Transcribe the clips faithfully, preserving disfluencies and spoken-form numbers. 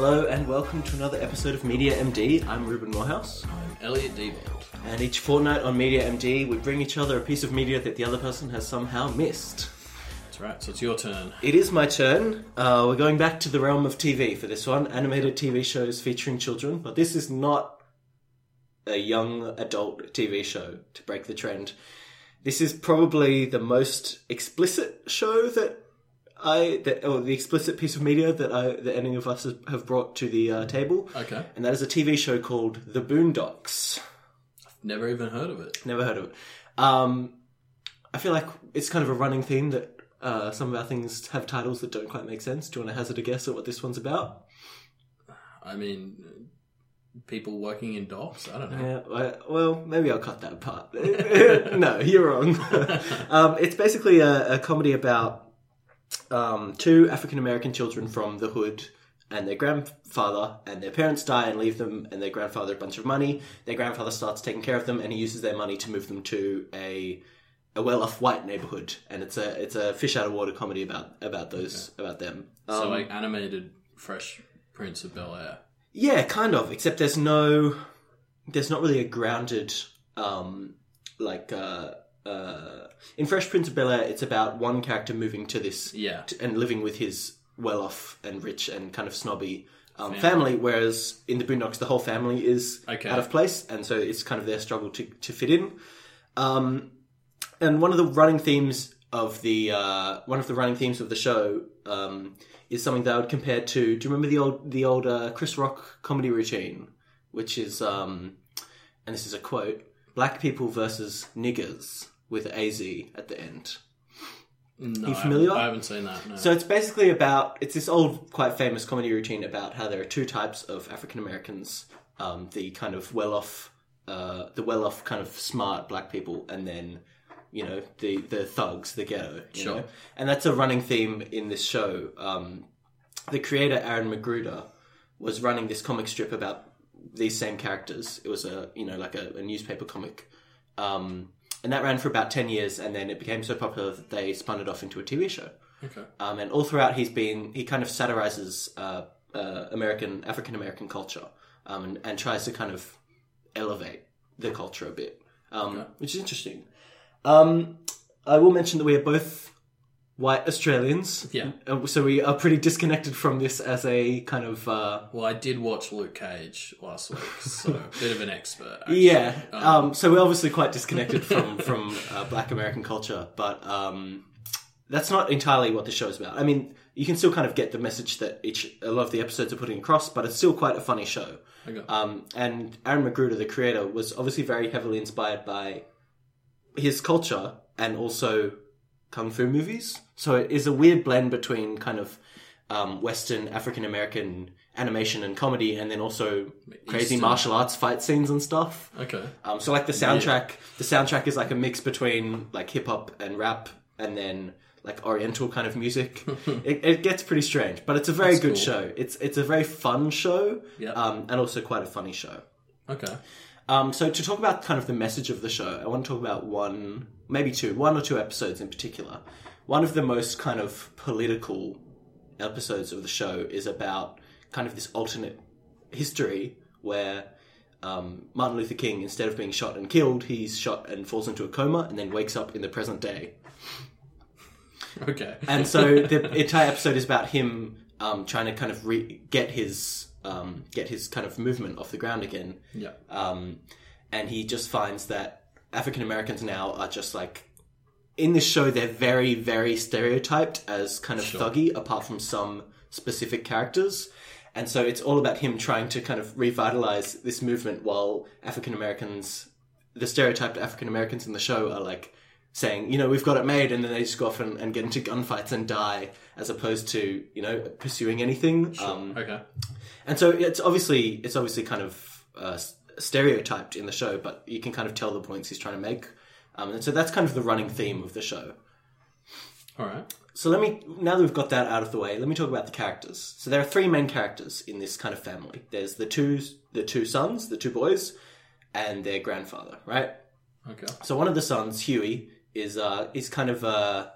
Hello and welcome to another episode of Media M D. I'm Ruben Morehouse. I'm Elliot Debold. And each fortnight on Media M D, we bring each other a piece of media that the other person has somehow missed. That's right, so it's your turn. It is my turn. Uh, we're going back to the realm of T V for this one. Animated T V shows featuring children, but this is not a young adult T V show, to break the trend. This is probably the most explicit show that I, the, or the explicit piece of media that I, that any of us have brought to the uh, table. Okay. And that is a T V show called The Boondocks. I've never even heard of it. Never heard of it. Um, I feel like it's kind of a running theme that uh, some of our things have titles that don't quite make sense. Do you want to hazard a guess at what this one's about? I mean, people working in docks? I don't know. Yeah, well, maybe I'll cut that part. No, you're wrong. um, it's basically a, a comedy about Um, two African-American children from the hood and their grandfather, and their parents die and leave them and their grandfather a bunch of money. Their grandfather starts taking care of them and he uses their money to move them to a a well-off white neighborhood, and it's a it's a fish out of water comedy about about those okay. about them. Um, so like animated Fresh Prince of Bel-Air. Yeah, kind of, except there's no there's not really a grounded um, like uh Uh, in Fresh Prince of Bel-Air, it's about one character moving to this yeah. t- and living with his well-off and rich and kind of snobby um, family. family, whereas in The Boondocks, the whole family is okay. out of place, and so it's kind of their struggle to, to fit in. Um, and one of the running themes of the uh, one of the running themes of the show um, is something that I would compare to. Do you remember the old the old uh, Chris Rock comedy routine, which is um, and this is a quote. Black people versus niggers with A Z at the end. No, are you familiar? I haven't seen that, no. So it's basically about, it's this old, quite famous comedy routine about how there are two types of African Americans, um, the kind of well-off, uh, the well-off kind of smart black people, and then, you know, the, the thugs, the ghetto. You sure. know? And that's a running theme in this show. Um, the creator, Aaron McGruder, was running this comic strip about these same characters. It was a, you know, like a, a newspaper comic. Um, and that ran for about ten years, and then it became so popular that they spun it off into a T V show. Okay. Um, and all throughout he's been, he kind of satirizes uh, uh, American, African-American culture um, and, and tries to kind of elevate the culture a bit, um, okay. which is interesting. Um, I will mention that we are both white Australians. Yeah. So we are pretty disconnected from this as a kind of... Uh... Well, I did watch Luke Cage last week, so a bit of an expert. Actually. Yeah. Um... Um, so we're obviously quite disconnected from, from uh, black American culture, but um, that's not entirely what the show's about. I mean, you can still kind of get the message that each, a lot of the episodes are putting across, but it's still quite a funny show. Okay. Um, and Aaron McGruder, the creator, was obviously very heavily inspired by his culture and also kung fu movies. So it is a weird blend between kind of um, Western, African-American animation and comedy, and then also crazy Eastern martial arts fight scenes and stuff. Okay. Um, so like the soundtrack, yeah. the soundtrack is like a mix between like hip-hop and rap, and then like oriental kind of music. it, it gets pretty strange, but it's a very That's good cool. show. It's it's a very fun show, yep. um, and also quite a funny show. Okay. Um, so to talk about kind of the message of the show, I want to talk about one, maybe two, one or two episodes in particular. One of the most kind of political episodes of the show is about kind of this alternate history where um, Martin Luther King, instead of being shot and killed, he's shot and falls into a coma and then wakes up in the present day. Okay. And so the entire episode is about him um, trying to kind of re- get his um, get his kind of movement off the ground again. Yeah. Um, and he just finds that African Americans now are just like, in this show, they're very, very stereotyped as kind of sure. thuggy, apart from some specific characters. And so it's all about him trying to kind of revitalize this movement while African Americans, the stereotyped African Americans in the show are like saying, you know, we've got it made. And then they just go off and, and get into gunfights and die as opposed to, you know, pursuing anything. Sure. Um, okay. And so it's obviously, it's obviously kind of uh, stereotyped in the show, but you can kind of tell the points he's trying to make. Um, and so that's kind of the running theme of the show. All right. So let me, now that we've got that out of the way, let me talk about the characters. So there are three main characters in this kind of family. There's the two, the two sons, the two boys, and their grandfather, right? Okay. So one of the sons, Huey, is uh, is kind of a,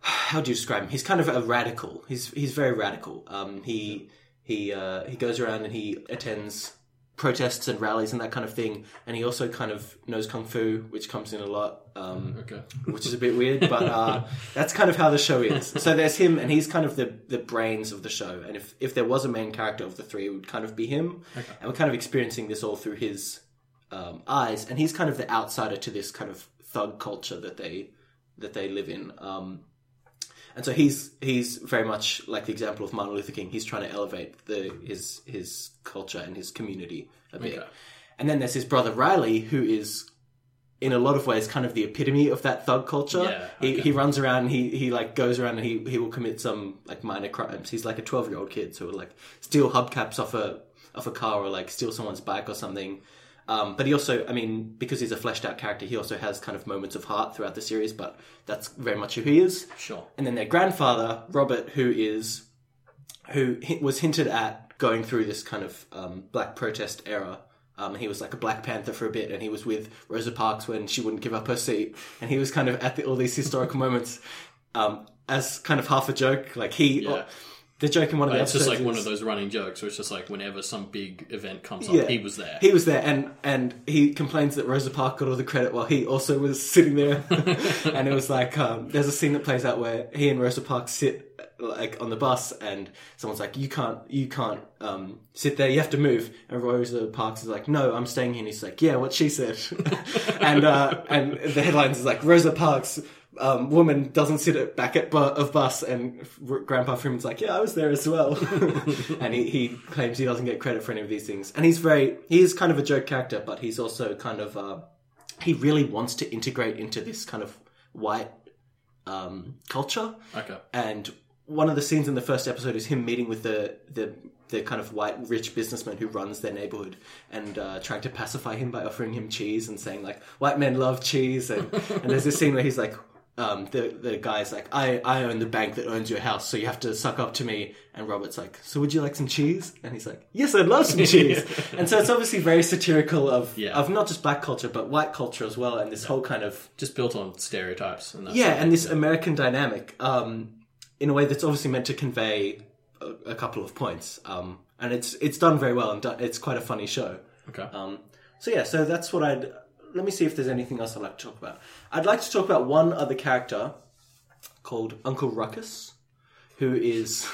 how do you describe him? He's kind of a radical. He's he's very radical. Um, he He uh, he goes around and he attends protests and rallies and that kind of thing, and he also kind of knows Kung Fu, which comes in a lot, um, okay. which is a bit weird, but uh, that's kind of how the show is. So there's him, and he's kind of the, the brains of the show, and if, if there was a main character of the three, it would kind of be him, okay. and we're kind of experiencing this all through his um, eyes, and he's kind of the outsider to this kind of thug culture that they that they live in. Um And so he's he's very much like the example of Martin Luther King. He's trying to elevate the his his culture and his community a bit. Okay. And then there's his brother Riley, who is in a lot of ways kind of the epitome of that thug culture. Yeah, okay. He he runs around and he, he like goes around and he, he will commit some like minor crimes. He's like a twelve year old kid, so he'll like steal hubcaps off a off a car or like steal someone's bike or something. Um, but he also, I mean, because he's a fleshed-out character, he also has kind of moments of heart throughout the series, but that's very much who he is. Sure. And then their grandfather, Robert, who is, who was hinted at going through this kind of um, black protest era. Um, he was like a Black Panther for a bit, and he was with Rosa Parks when she wouldn't give up her seat, and he was kind of at the, all these historical moments um, as kind of half a joke. Like, he... Yeah. Or, The joke in one of the oh, it's just like one of those running jokes where it's just like whenever some big event comes yeah. up, he was there. He was there, and, and he complains that Rosa Parks got all the credit while he also was sitting there. And it was like, um, there's a scene that plays out where he and Rosa Parks sit like on the bus, and someone's like, you can't, you can't um, sit there, you have to move. And Rosa Parks is like, no, I'm staying here. And he's like, yeah, what she said. and uh, and the headlines is like, Rosa Parks... Um, woman doesn't sit at back at bu- of bus, and F- Grandpa Freeman's like, yeah, I was there as well. And he, he claims he doesn't get credit for any of these things, and he's very he is kind of a joke character, but he's also kind of uh, he really wants to integrate into this kind of white um, culture. Okay. And one of the scenes in the first episode is him meeting with the the, the kind of white rich businessman who runs their neighborhood, and uh, trying to pacify him by offering him cheese and saying like, white men love cheese, and, and there's this scene where he's like, Um, the the guy's like, I, I own the bank that owns your house, so you have to suck up to me. And Robert's like, so would you like some cheese? And he's like, yes, I'd love some cheese. And so it's obviously very satirical of yeah. of not just black culture, but white culture as well, and this yeah. whole kind of... Just built on stereotypes. And that yeah, and this yeah. American dynamic, um, in a way that's obviously meant to convey a, a couple of points. Um, and it's it's done very well, and done, it's quite a funny show. Okay. Um, so yeah, so that's what I'd... Let me see if there's anything else I'd like to talk about. I'd like to talk about one other character called Uncle Ruckus, who is...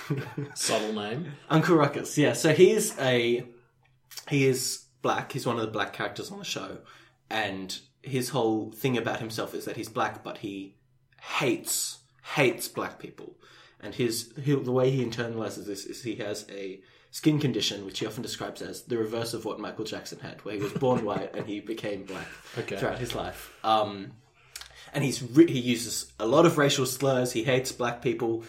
Subtle name. Uncle Ruckus, yeah. So he is a... He is black. He's one of the black characters on the show. And his whole thing about himself is that he's black, but he hates, hates black people. And his he, the way he internalizes this is he has a... skin condition, which he often describes as the reverse of what Michael Jackson had, where he was born white and he became black okay. throughout his life. Um, and he's re- he uses a lot of racial slurs. He hates black people.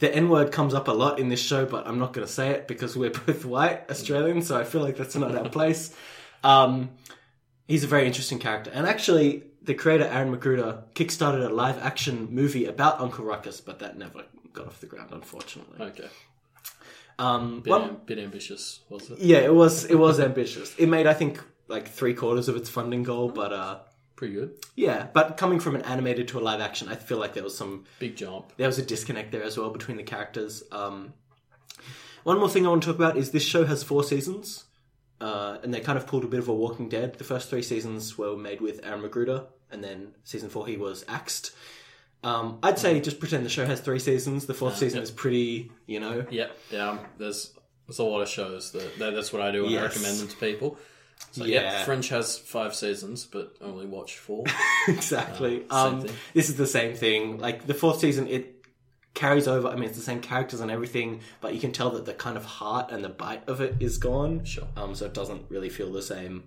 The N-word comes up a lot in this show, but I'm not going to say it because we're both white Australians, so I feel like that's not our place. Um, he's a very interesting character. And actually, the creator, Aaron McGruder, kickstarted a live-action movie about Uncle Ruckus, but that never got off the ground, unfortunately. Okay. Um, bit, well, am- bit ambitious, was it? Yeah, it was. It was ambitious. It made, I think, like three quarters of its funding goal, but uh, pretty good. Yeah, but coming from an animated to a live action, I feel like there was some big jump. There was a disconnect there as well between the characters. Um, one more thing I want to talk about is this show has four seasons, uh, and they kind of pulled a bit of a Walking Dead. The first three seasons were made with Aaron McGruder, and then season four he was axed. Um, I'd say just pretend the show has three seasons. The fourth uh, season yep. is pretty, you know. Yep, yeah. There's there's a lot of shows that, that that's what I do and yes. I recommend them to people. So yeah, yep, Fringe has five seasons, but only watch four. exactly. Uh, um, this is the same thing. Like the fourth season, it carries over. I mean, it's the same characters and everything, but you can tell that the kind of heart and the bite of it is gone. Sure. Um, so it doesn't really feel the same.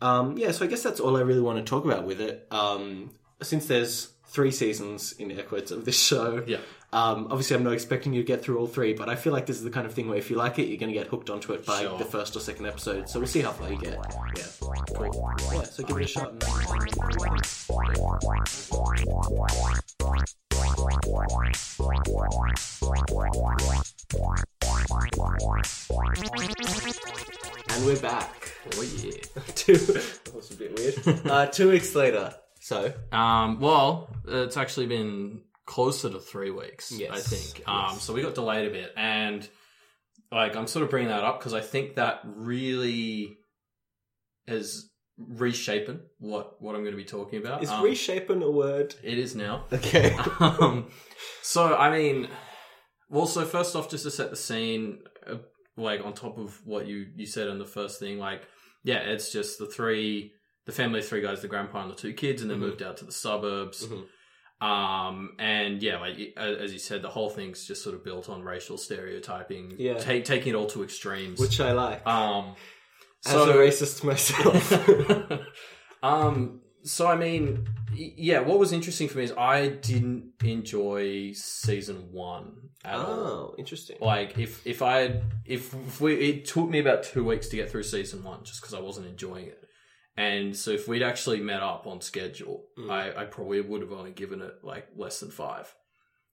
Um, yeah. So I guess that's all I really want to talk about with it. Um, since there's three seasons, in air quotes, of this show. Yeah. Um, obviously, I'm not expecting you to get through all three, but I feel like this is the kind of thing where if you like it, you're going to get hooked onto it by sure. the first or second episode. So we'll see how far you get. Yeah. Cool. Yeah, so give it a shot. And we're back. Oh, yeah. Two... That was a bit weird. Uh, two weeks later. So, um, well, it's actually been closer to three weeks, yes, I think. Um, yes. So we got delayed a bit, and like, I'm sort of bringing that up because I think that really has reshapen what, what I'm going to be talking about. Is um, reshapen a word? It is now. Okay. um, so, I mean, well, so first off, just to set the scene, uh, like, on top of what you, you said on the first thing, like, yeah, it's just the three, the family of three guys, the grandpa and the two kids, and they mm-hmm. moved out to the suburbs. Mm-hmm. Um, and yeah, like, as you said, the whole thing's just sort of built on racial stereotyping, yeah. ta- taking it all to extremes. Which I like. Um, as so, a racist myself. um, so I mean, yeah, what was interesting for me is I didn't enjoy season one at oh, all. Oh, interesting. Like, if, if I had, if, if we, it took me about two weeks to get through season one just because I wasn't enjoying it. And so if we'd actually met up on schedule, mm. I, I probably would have only given it like less than five.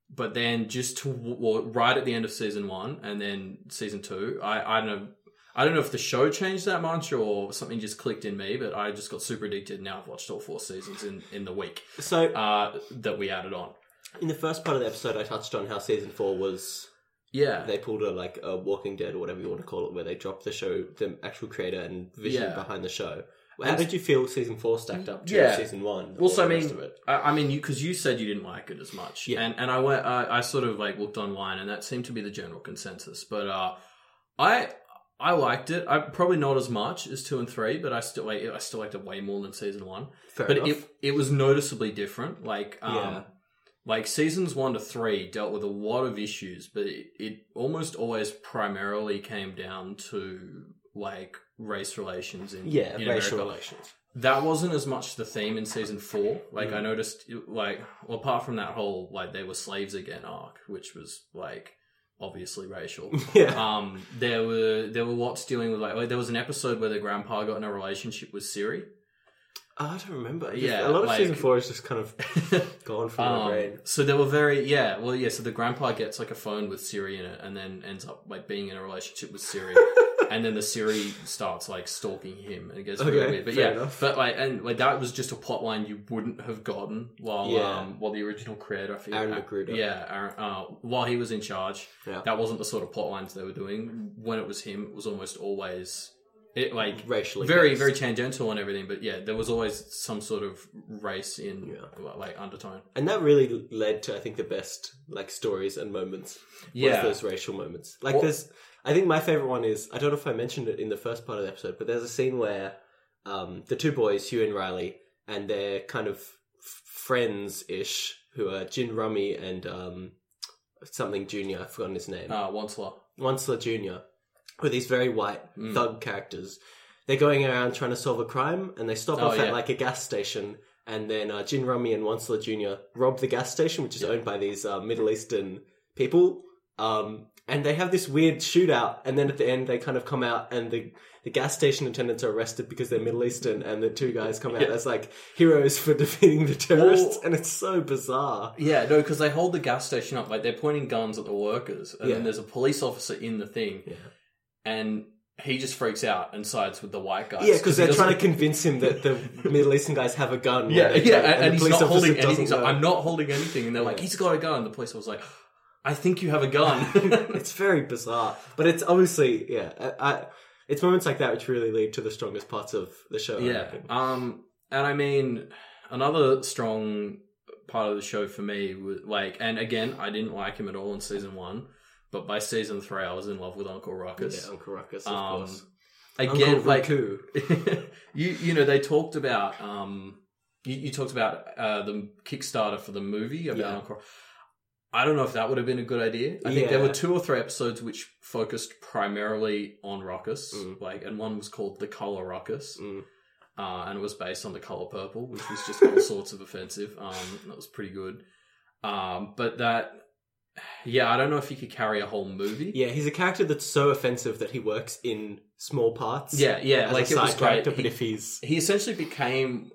But then just to, well, right at the end of season one and then season two, I, I don't know. I don't know if the show changed that much or something just clicked in me, but I just got super addicted. Now I've watched all four seasons in, in the week so uh, that we added on. In the first part of the episode, I touched on how season four was... Yeah. They pulled a, like, a Walking Dead or whatever you want to call it, where they dropped the show, the actual creator and vision yeah. behind the show. How and, did you feel season four stacked up to yeah. season one? Well, so I mean, I, I mean, because you, you said you didn't like it as much, yeah. and and I went, I, I sort of like looked online, and that seemed to be the general consensus. But uh, I I liked it. I probably not as much as two and three, but I still like, I still liked it way more than season one. Fair but enough. it it was noticeably different. Like um, yeah. like seasons one to three dealt with a lot of issues, but it, it almost always primarily came down to like. race relations in, yeah, in racial America. Relations. That wasn't as much the theme in season four. Like mm. I noticed, like well, apart from that whole like they were slaves again arc, which was like obviously racial. Yeah. Um. There were there were lots dealing with like, like there was an episode where the grandpa got in a relationship with Siri. Oh, I don't remember. Just, yeah, a lot of like, season four is just kind of gone from um, my brain. So there were very yeah well yeah so the grandpa gets like a phone with Siri in it and then ends up like being in a relationship with Siri. And then the Siri starts like stalking him, and it gets okay, really weird. But yeah, enough. but like, and like that was just a plot line you wouldn't have gotten while yeah. um, while the original creator, I think, Aaron McGruder, yeah, Aaron, uh, while he was in charge, yeah. that wasn't the sort of plot lines they were doing. When it was him, it was almost always it like racially very based. Very tangential and everything. But yeah, there was always some sort of race in yeah. like undertone, and that really led to I think the best like stories and moments. Yeah, those racial moments. Like well, there's. I think my favourite one is, I don't know if I mentioned it in the first part of the episode, but there's a scene where um, the two boys, Huey and Riley, and they're kind of f- friends-ish, who are Gin Rummy and um, something Junior, I've forgotten his name. Uh, Wuncler. Wuncler Junior, who are these very white mm. thug characters. They're going around trying to solve a crime, and they stop oh, off yeah. at like a gas station, and then uh, Gin Rummy and Wuncler Junior rob the gas station, which is yeah. owned by these uh, Middle Eastern people. Um, and they have this weird shootout, and then at the end they kind of come out, and the, the gas station attendants are arrested because they're Middle Eastern, and the two guys come out yeah. as like heroes for defeating the terrorists, well, and it's so bizarre. Yeah, no, because they hold the gas station up, like they're pointing guns at the workers, and yeah. then there's a police officer in the thing, yeah. and he just freaks out and sides with the white guys. Yeah, because they're trying to convince him that the Middle Eastern guys have a gun. Yeah, yeah, yeah, and, and he's not holding anything. So I'm not holding anything, and they're yeah. like, he's got a gun, and the police was like... I think you have a gun. It's very bizarre. But it's obviously, yeah, I, I, it's moments like that which really lead to the strongest parts of the show. Yeah. Um, and I mean, another strong part of the show for me was like, and again, I didn't like him at all in season one, but by season three, I was in love with Uncle Ruckus. Yeah, Uncle Ruckus, of um, course. Again, Uncle like, you, you know, they talked about, um, you, you talked about uh, the Kickstarter for the movie about yeah. Uncle Ruckus. I don't know if that would have been a good idea. I think yeah. there were two or three episodes which focused primarily on Ruckus, mm. like, and one was called The Color Ruckus, mm. uh, and it was based on The Color Purple, which was just all sorts of offensive. Um, that was pretty good. Um, but that, yeah, I don't know if he could carry a whole movie. Yeah, he's a character that's so offensive that he works in small parts. Yeah, yeah, as like a side it was character, great. But he, if he's he essentially became.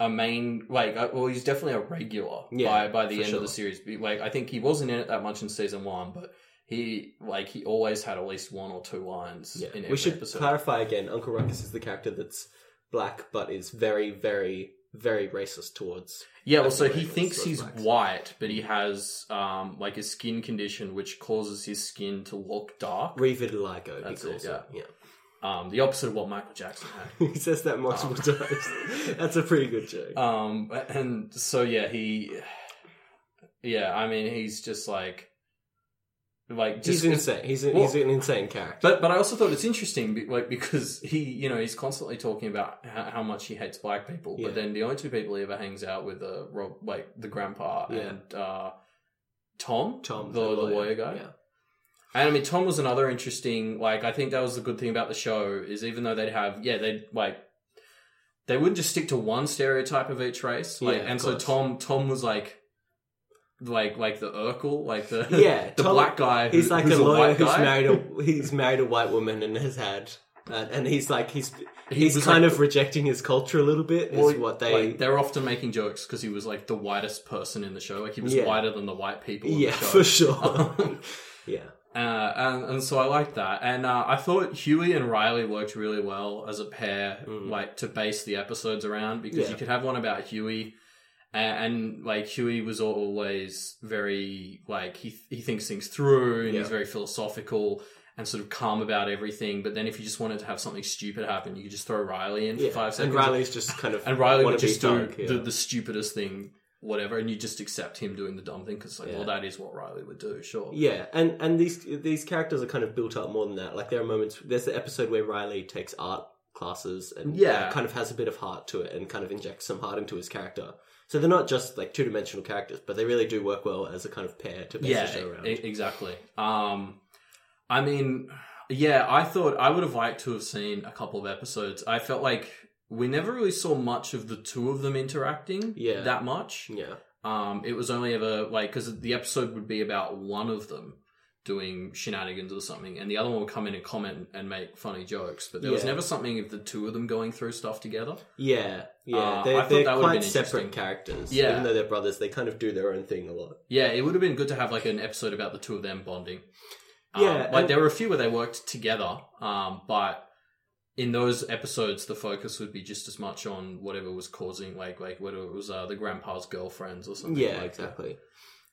A main, like, well, he's definitely a regular yeah, by by the end sure. of the series. Like, I think he wasn't in it that much in season one, but he, like, he always had at least one or two lines yeah. in every episode. We should episode. clarify again, Uncle Ruckus is the character that's black, but is very, very very racist towards. Yeah, well, so he thinks he's blacks. white, but he has um like a skin condition which causes his skin to look dark. Revitiligo. That's it, yeah. yeah. Um, the opposite of what Michael Jackson had. He says that multiple um, times. That's a pretty good joke. Um, and so yeah, he, yeah, I mean, he's just like, like just, he's insane. He's a, well, he's an insane character. But but I also thought it's interesting, like because he, you know, he's constantly talking about how, how much he hates black people, yeah. but then the only two people he ever hangs out with are Rob, like the grandpa yeah. and uh, Tom, Tom, the, the lawyer, lawyer guy. Yeah. And I mean, Tom was another interesting, like, I think that was the good thing about the show, is even though they'd have, yeah, they'd, like, they wouldn't just stick to one stereotype of each race. Like, yeah, and so Tom, Tom was like, like, like the Urkel, like the, yeah, the Tom, black guy. Who, he's like who's a lawyer a who's guy. married a, he's married a white woman and has had, uh, and he's like, he's, he's he kind like, of rejecting his culture a little bit, is well, what they... Like, they're often making jokes because he was, like, the whitest person in the show. Like, he was yeah. whiter than the white people in yeah, the show. Yeah, for sure. Um, yeah. Uh, and, and so I liked that. And uh, I thought Huey and Riley worked really well as a pair, mm. like, to base the episodes around, because yeah. you could have one about Huey, and, and, like, Huey was always very, like, he he thinks things through, and yeah. he's very philosophical and sort of calm about everything, but then if you just wanted to have something stupid happen, you could just throw Riley in yeah. for five seconds. And Riley's just kind of... and Riley would just do yeah. the, the stupidest thing, whatever, and you just accept him doing the dumb thing because, like, yeah. well, that is what Riley would do, sure. Yeah, and and these these characters are kind of built up more than that. Like, there are moments... There's the episode where Riley takes art classes and yeah. uh, kind of has a bit of heart to it and kind of injects some heart into his character. So they're not just, like, two-dimensional characters, but they really do work well as a kind of pair to base yeah, the show around. Yeah, e- exactly. Um, I mean, yeah, I thought... I would have liked to have seen a couple of episodes. I felt like... We never really saw much of the two of them interacting yeah. that much. Yeah. Um, it was only ever, like, because the episode would be about one of them doing shenanigans or something, and the other one would come in and comment and make funny jokes, but there yeah. was never something of the two of them going through stuff together. Yeah. Yeah. Uh, they're I thought they're that quite been separate characters. Yeah. Even though they're brothers, they kind of do their own thing a lot. Yeah, it would have been good to have, like, an episode about the two of them bonding. Um, yeah. Like, and... there were a few where they worked together, um, but... in those episodes, the focus would be just as much on whatever was causing, like, like whether it was uh, the grandpa's girlfriends or something yeah, like exactly. that. Yeah, exactly.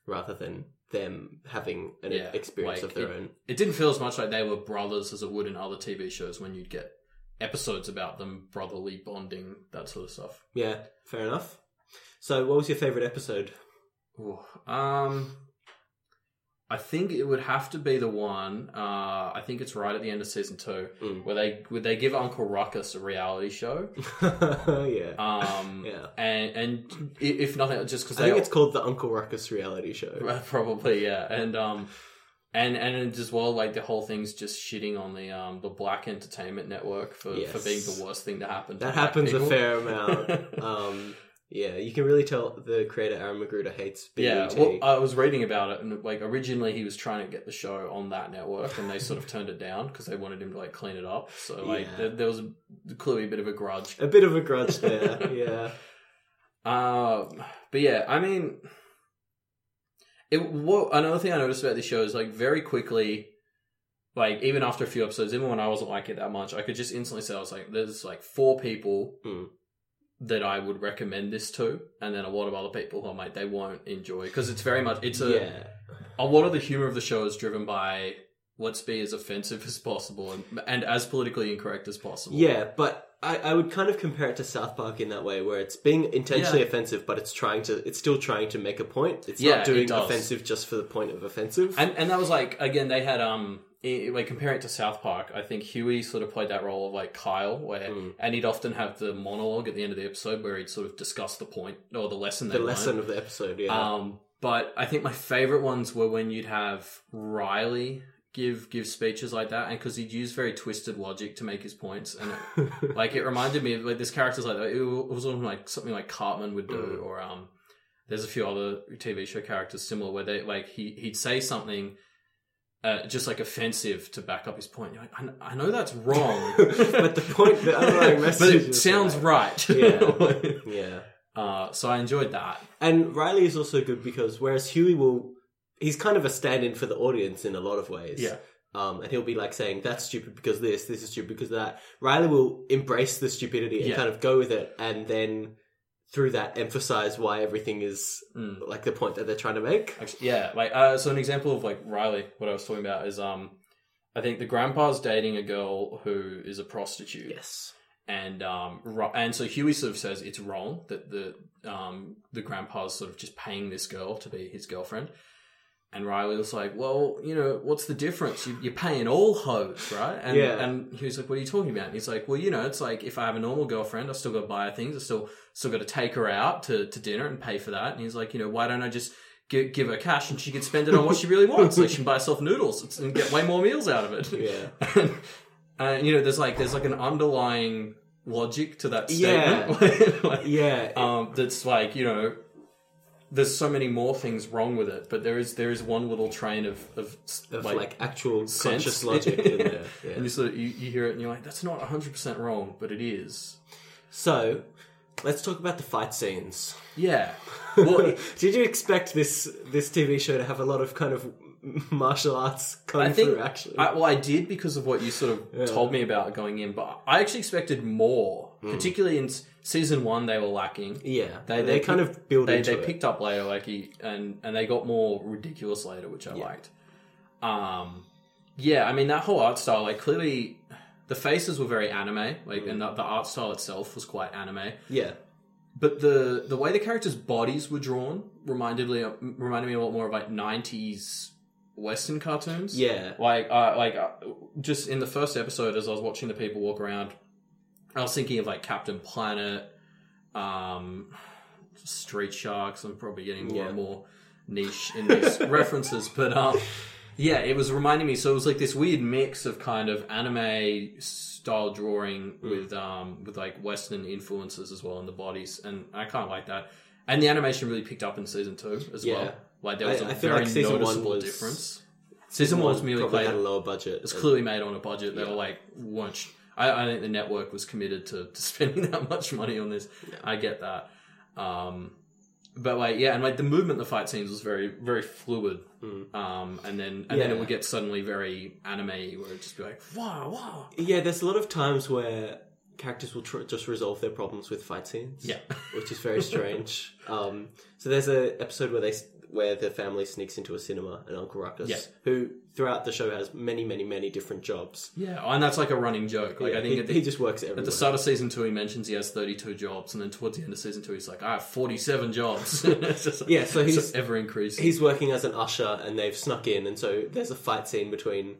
Rather than them having an yeah, experience like of their it, own. It didn't feel as much like they were brothers as it would in other T V shows when you'd get episodes about them brotherly bonding, that sort of stuff. Yeah, fair enough. So what was your favourite episode? Ooh, um... I think it would have to be the one, uh, I think it's right at the end of season two, mm. where they where they give Uncle Ruckus a reality show. yeah. Um, yeah. And, and if nothing, just because they... I think it's called the Uncle Ruckus reality show. Probably, yeah. And um, and, and as well, like, the whole thing's just shitting on the um, the Black Entertainment Network for, yes. for being the worst thing to happen to That happens people. a fair amount. um Yeah, you can really tell the creator Aaron McGruder hates B E T. Yeah, well, I was reading about it, and, like, originally he was trying to get the show on that network, and they sort of turned it down because they wanted him to, like, clean it up. So, like, yeah. there, there was a, clearly a bit of a grudge. A bit of a grudge there, yeah. Uh, but yeah, I mean, it. What, another thing I noticed about this show is, like, very quickly, like, even after a few episodes, even when I wasn't like it that much, I could just instantly say, I was like, there's, like, four people. Mm. that I would recommend this to, and then a lot of other people who I'm like, they won't enjoy, because it's very much, it's a, yeah. a lot of the humor of the show is driven by, let's be as offensive as possible, and, and as politically incorrect as possible. Yeah, but I, I would kind of compare it to South Park in that way, where it's being intentionally yeah. offensive, but it's trying to, it's still trying to make a point. It's yeah, not doing it offensive just for the point of offensive. And, and that was like, again, they had, um, It, like, comparing it to South Park, I think Huey sort of played that role of, like, Kyle, where mm. and he'd often have the monologue at the end of the episode where he'd sort of discuss the point or the lesson. The lesson learned. of the episode, yeah. Um, but I think my favourite ones were when you'd have Riley give give speeches like that, and because he'd use very twisted logic to make his points, and it, like, it reminded me of, like, this character's like it was sort of like something like Cartman would do, mm. or um, there's a few other T V show characters similar where they like he he'd say something. Uh, just like offensive to back up his point. You're like, I, I know that's wrong, but the point that underlying message, but it sounds right. right. Yeah, yeah. Uh, so I enjoyed that. And Riley is also good because whereas Huey will, he's kind of a stand-in for the audience in a lot of ways. Yeah. Um, and he'll be like saying, that's stupid because this, this is stupid because that. Riley will embrace the stupidity and yeah. kind of go with it, and then through that emphasize why everything is mm. like the point that they're trying to make. Actually, yeah, like uh, so an example of like Riley, what I was talking about is um, I think the grandpa's dating a girl who is a prostitute. Yes. And um, and so Huey sort of says it's wrong that the um the grandpa's sort of just paying this girl to be his girlfriend. And Riley was like, well, you know, what's the difference? You, you're paying all hoes, right? And yeah. and he was like, what are you talking about? And he's like, well, you know, it's like if I have a normal girlfriend, I've still got to buy her things. I've still still got to take her out to, to dinner and pay for that. And he's like, you know, why don't I just give, give her cash and she can spend it on what she really wants? Like she can buy herself noodles and get way more meals out of it. Yeah. and, and, you know, there's like there's like an underlying logic to that statement. Yeah. like, yeah. Um, that's like, you know... There's so many more things wrong with it, but there is there is one little train of of, of like, like actual sense. Conscious logic in there. Yeah. And you sort of, you, you hear it and you're like, that's not one hundred percent wrong, but it is. So, let's talk about the fight scenes. Yeah. Well, did you expect this this T V show to have a lot of kind of martial arts kung fu action? I, well, I did because of what you sort of yeah. told me about going in, but I actually expected more, mm. particularly in... Season one, they were lacking. Yeah, they they, they kind pick, of built. They into they it. picked up later, like and and they got more ridiculous later, which I yeah. liked. Um, yeah, I mean that whole art style, like clearly, the faces were very anime, like mm. and the, the art style itself was quite anime. Yeah, but the the way the characters' bodies were drawn reminded me reminded me a lot more of like nineties Western cartoons. Yeah, like uh, like uh, just in the first episode, as I was watching the people walk around. I was thinking of like Captain Planet, um, Street Sharks. I'm probably getting more yeah. and more niche in these references, but um, yeah, it was reminding me. So it was like this weird mix of kind of anime style drawing mm. with um, with like Western influences as well in the bodies, and I kind of like that. And the animation really picked up in season two as yeah. well. Like there was I, a I very like noticeable was... difference. Season one was merely probably played, had a lower budget. It's and... clearly made on a budget. They yeah. were like weren't. I, I think the network was committed to, to spending that much money on this. Yeah. I get that. Um, but like, yeah. And like the movement in the fight scenes was very, very fluid. Mm. Um, and then, and yeah. then it would get suddenly very anime-y where it'd just be like, wow, wow. Yeah. There's a lot of times where characters will tr- just resolve their problems with fight scenes. Yeah. Which is very strange. um, so there's an episode where they, where the family sneaks into a cinema and Uncle Ruckus, yeah. who, throughout the show, has many, many, many different jobs. Yeah, and that's like a running joke. Like yeah, I think he, the, he just works everywhere. At the start of season two, he mentions he has thirty-two jobs, and then towards the end of season two, he's like, I have forty-seven jobs. It's just like, yeah, so he's just ever increasing. He's working as an usher, and they've snuck in, and so there's a fight scene between.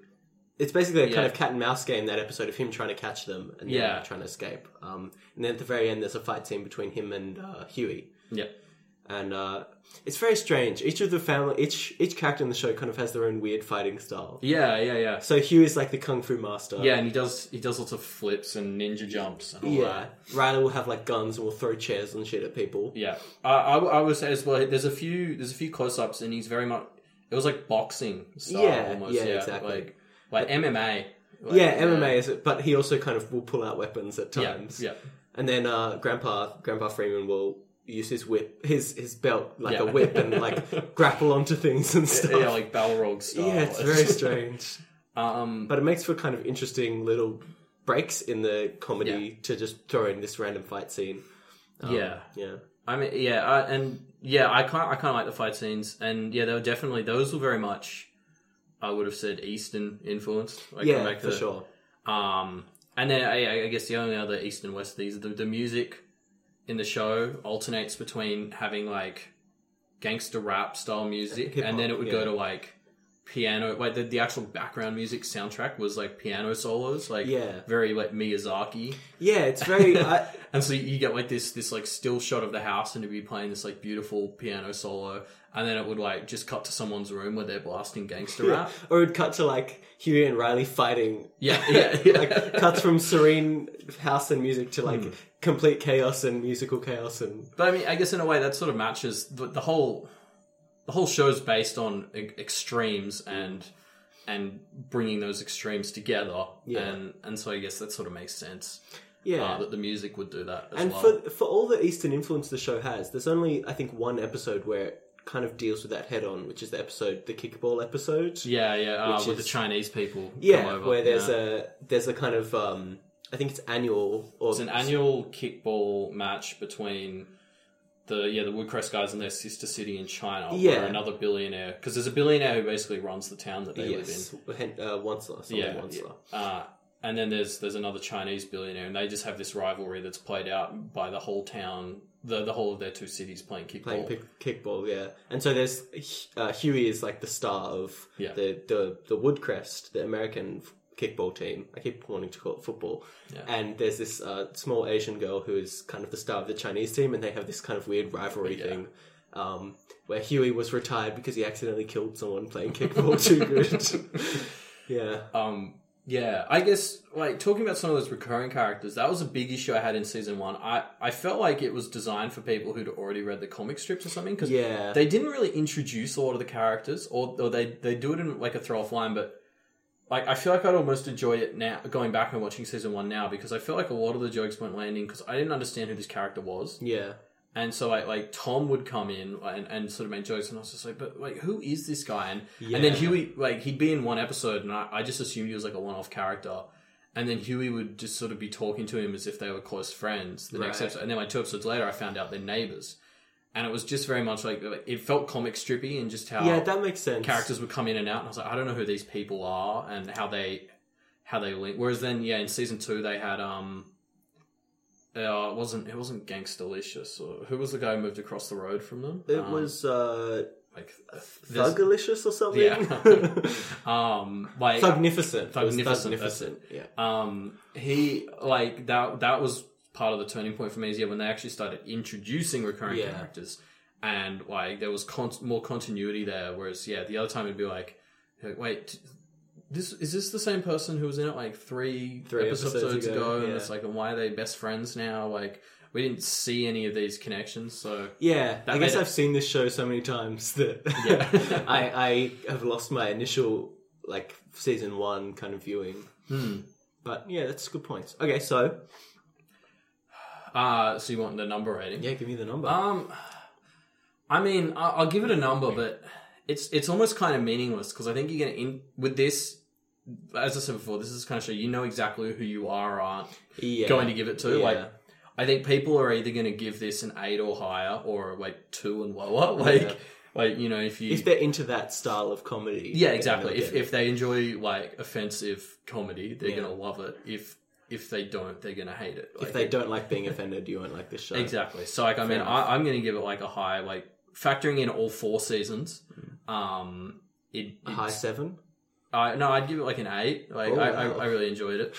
It's basically a yeah. kind of cat and mouse game. That episode of him trying to catch them and then yeah. trying to escape. Um, and then at the very end, there's a fight scene between him and uh, Huey. Yeah. And uh, it's very strange. Each of the family, each each character in the show, kind of has their own weird fighting style. Yeah, yeah, yeah. So Hugh is like the kung fu master. Yeah, and he does he does lots of flips and ninja jumps and all yeah. that. Riley will have like guns and will throw chairs and shit at people. Yeah, I I, I would say as well. There's a few there's a few close ups, and he's very much. It was like boxing style yeah, almost. Yeah, yeah, exactly. Like like but, M M A. Like, yeah, M M A yeah. is it, but he also kind of will pull out weapons at times. Yeah, yeah. And then uh, Grandpa Grandpa Freeman will. Use his whip, his his belt like yeah. a whip, and like grapple onto things and stuff. Yeah, yeah like Balrog style. Yeah, it's very strange. um, but it makes for kind of interesting little breaks in the comedy yeah. to just throw in this random fight scene. Um, yeah, yeah. I mean, yeah, I, and yeah, I kind I kind of like the fight scenes, and yeah, they were definitely those were very much, I would have said Eastern influenced. Like, yeah, back for the, sure. Um, and then I, I guess the only other East and West these the, the music. In the show alternates between having like gangster rap style music Hip-hop, and then it would yeah. go to like piano like the, the actual background music soundtrack was like piano solos like yeah. very like Miyazaki yeah it's very I... and so you get like this this like still shot of the house and it'd be playing this like beautiful piano solo and then it would like just cut to someone's room where they're blasting gangster yeah. rap or it'd cut to like Huey and Riley fighting yeah yeah, yeah. like cuts from serene house and music to like mm. complete chaos and musical chaos and but I mean I guess in a way that sort of matches the, the whole the whole show's based on e- extremes and mm. and bringing those extremes together yeah. and and so I guess that sort of makes sense yeah uh, that the music would do that as and well. for for all the Eastern influence the show has there's only I think one episode where it kind of deals with that head on which is the episode the kickball episode yeah yeah uh, with is, the Chinese people yeah come over, where there's yeah. a there's a kind of um I think it's annual. Or it's an annual kickball match between the yeah the Woodcrest guys and their sister city in China, yeah. where another billionaire, because there's a billionaire who basically runs the town that they yes. live in, uh, Wuncler, yeah, Wuncler. yeah. Uh, and then there's there's another Chinese billionaire, and they just have this rivalry that's played out by the whole town, the the whole of their two cities playing kickball. Playing pick, kickball, yeah. And so there's uh, Huey is like the star of yeah. the, the the Woodcrest, the American kickball team. I keep wanting to call it football. Yeah. And there's this uh, small Asian girl who is kind of the star of the Chinese team, and they have this kind of weird rivalry yeah. thing um, where Huey was retired because he accidentally killed someone playing kickball too good. yeah. Um, yeah, I guess, like, talking about some of those recurring characters, that was a big issue I had in season one. I, I felt like it was designed for people who'd already read the comic strips or something, because yeah. they didn't really introduce a lot of the characters, or, or they, they do it in, like, a throw-off line, but... Like, I feel like I'd almost enjoy it now, going back and watching season one now, because I feel like a lot of the jokes weren't landing because I didn't understand who this character was. Yeah. And so, I, like, Tom would come in and, and sort of make jokes, and I was just like, but, like, who is this guy? And yeah. and then Huey, like, he'd be in one episode, and I, I just assumed he was, like, a one-off character. And then Huey would just sort of be talking to him as if they were close friends the right. next episode. And then, like, two episodes later, I found out they're neighbours. And it was just very much like, it felt comic strippy and just how yeah, that makes sense. Characters would come in and out. And I was like, I don't know who these people are and how they, how they link. Whereas then, yeah, in season two, they had, um, uh, it wasn't, it wasn't Gangsta-licious. Or, who was the guy who moved across the road from them? It um, was, uh, like, Thug-nificent or something? Yeah. um, like, Thug-nificent. Thug-nificent. Yeah. Um, he, like, that, that was, part of the turning point for me is yeah when they actually started introducing recurring yeah. characters and like there was con- more continuity there, whereas yeah the other time it'd be like, like wait this is this the same person who was in it like three, three episodes, episodes ago, ago yeah. and it's like, and why are they best friends now? Like, we didn't see any of these connections, so yeah I guess it... I've seen this show so many times that yeah. I, I have lost my initial like season one kind of viewing. hmm. But yeah, that's good points. Okay, so Uh, so you want the number rating? Yeah, give me the number. Um, I mean, I'll, I'll give it a number, but it's it's almost kind of meaningless because I think you're going to, in with this, as I said before, this is kind of show, you know exactly who you are or aren't yeah. going to give it to. Yeah. Like, I think people are either going to give this an eight or higher or like two and lower. Like, yeah. like you know, if you... If they're into that style of comedy. Yeah, exactly. If if they enjoy like offensive comedy, they're yeah. going to love it. If... If they don't, they're going to hate it. Like, if they don't like being offended, you won't like this show. Exactly. So, like, I mean, I, I'm going to give it, like, a high, like, factoring in all four seasons. Um, it, a high seven? Uh, no, I'd give it, like, an eight. Like, oh, I, wow. I, I really enjoyed it.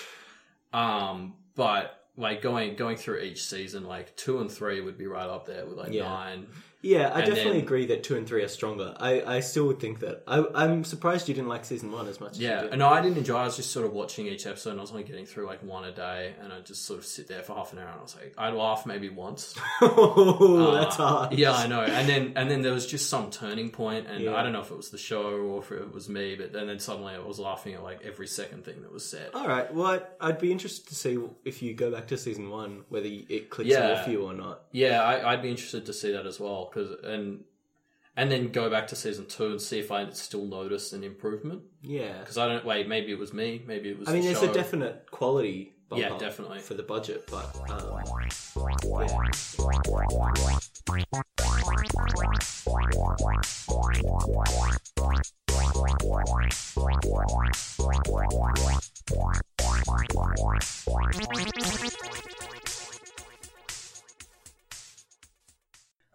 Um, but, like, going going through each season, like, two and three would be right up there with, like, yeah. nine. Yeah, I and definitely then, agree that two and three are stronger. I, I still would think that. I, I'm surprised you didn't like season one as much as yeah, you did. No, I didn't enjoy it. I was just sort of watching each episode and I was only getting through like one a day and I'd just sort of sit there for half an hour and I was like, I'd laugh maybe once. oh, uh, that's hard. Yeah, I know. And then and then there was just some turning point and yeah. I don't know if it was the show or if it was me, but and then suddenly I was laughing at like every second thing that was said. All right, well, I'd, I'd be interested to see if you go back to season one, whether it clicks yeah. more for you or not. Yeah, I, I'd be interested to see that as well. Cause, and and then go back to season two and see if I still notice an improvement. Yeah, because I don't. Wait, maybe it was me. Maybe it was. I mean, the there's show. a definite quality. Bump yeah, up definitely for the budget, but. Um,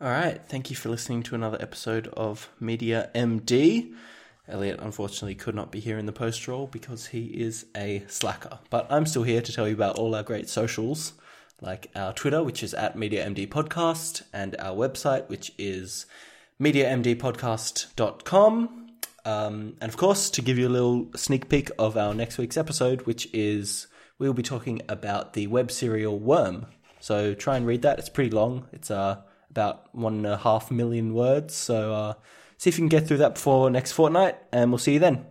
All right, thank you for listening to another episode of Media M D. Elliot unfortunately could not be here in the post roll because he is a slacker. But I'm still here to tell you about all our great socials, like our Twitter, which is at Media M D Podcast, and our website, which is media m d podcast dot com. Um, and of course, to give you a little sneak peek of our next week's episode, which is we'll be talking about the web serial Worm. So try and read that. It's pretty long. It's a... Uh, about one and a half million words. So uh, see if you can get through that before next fortnight, and we'll see you then.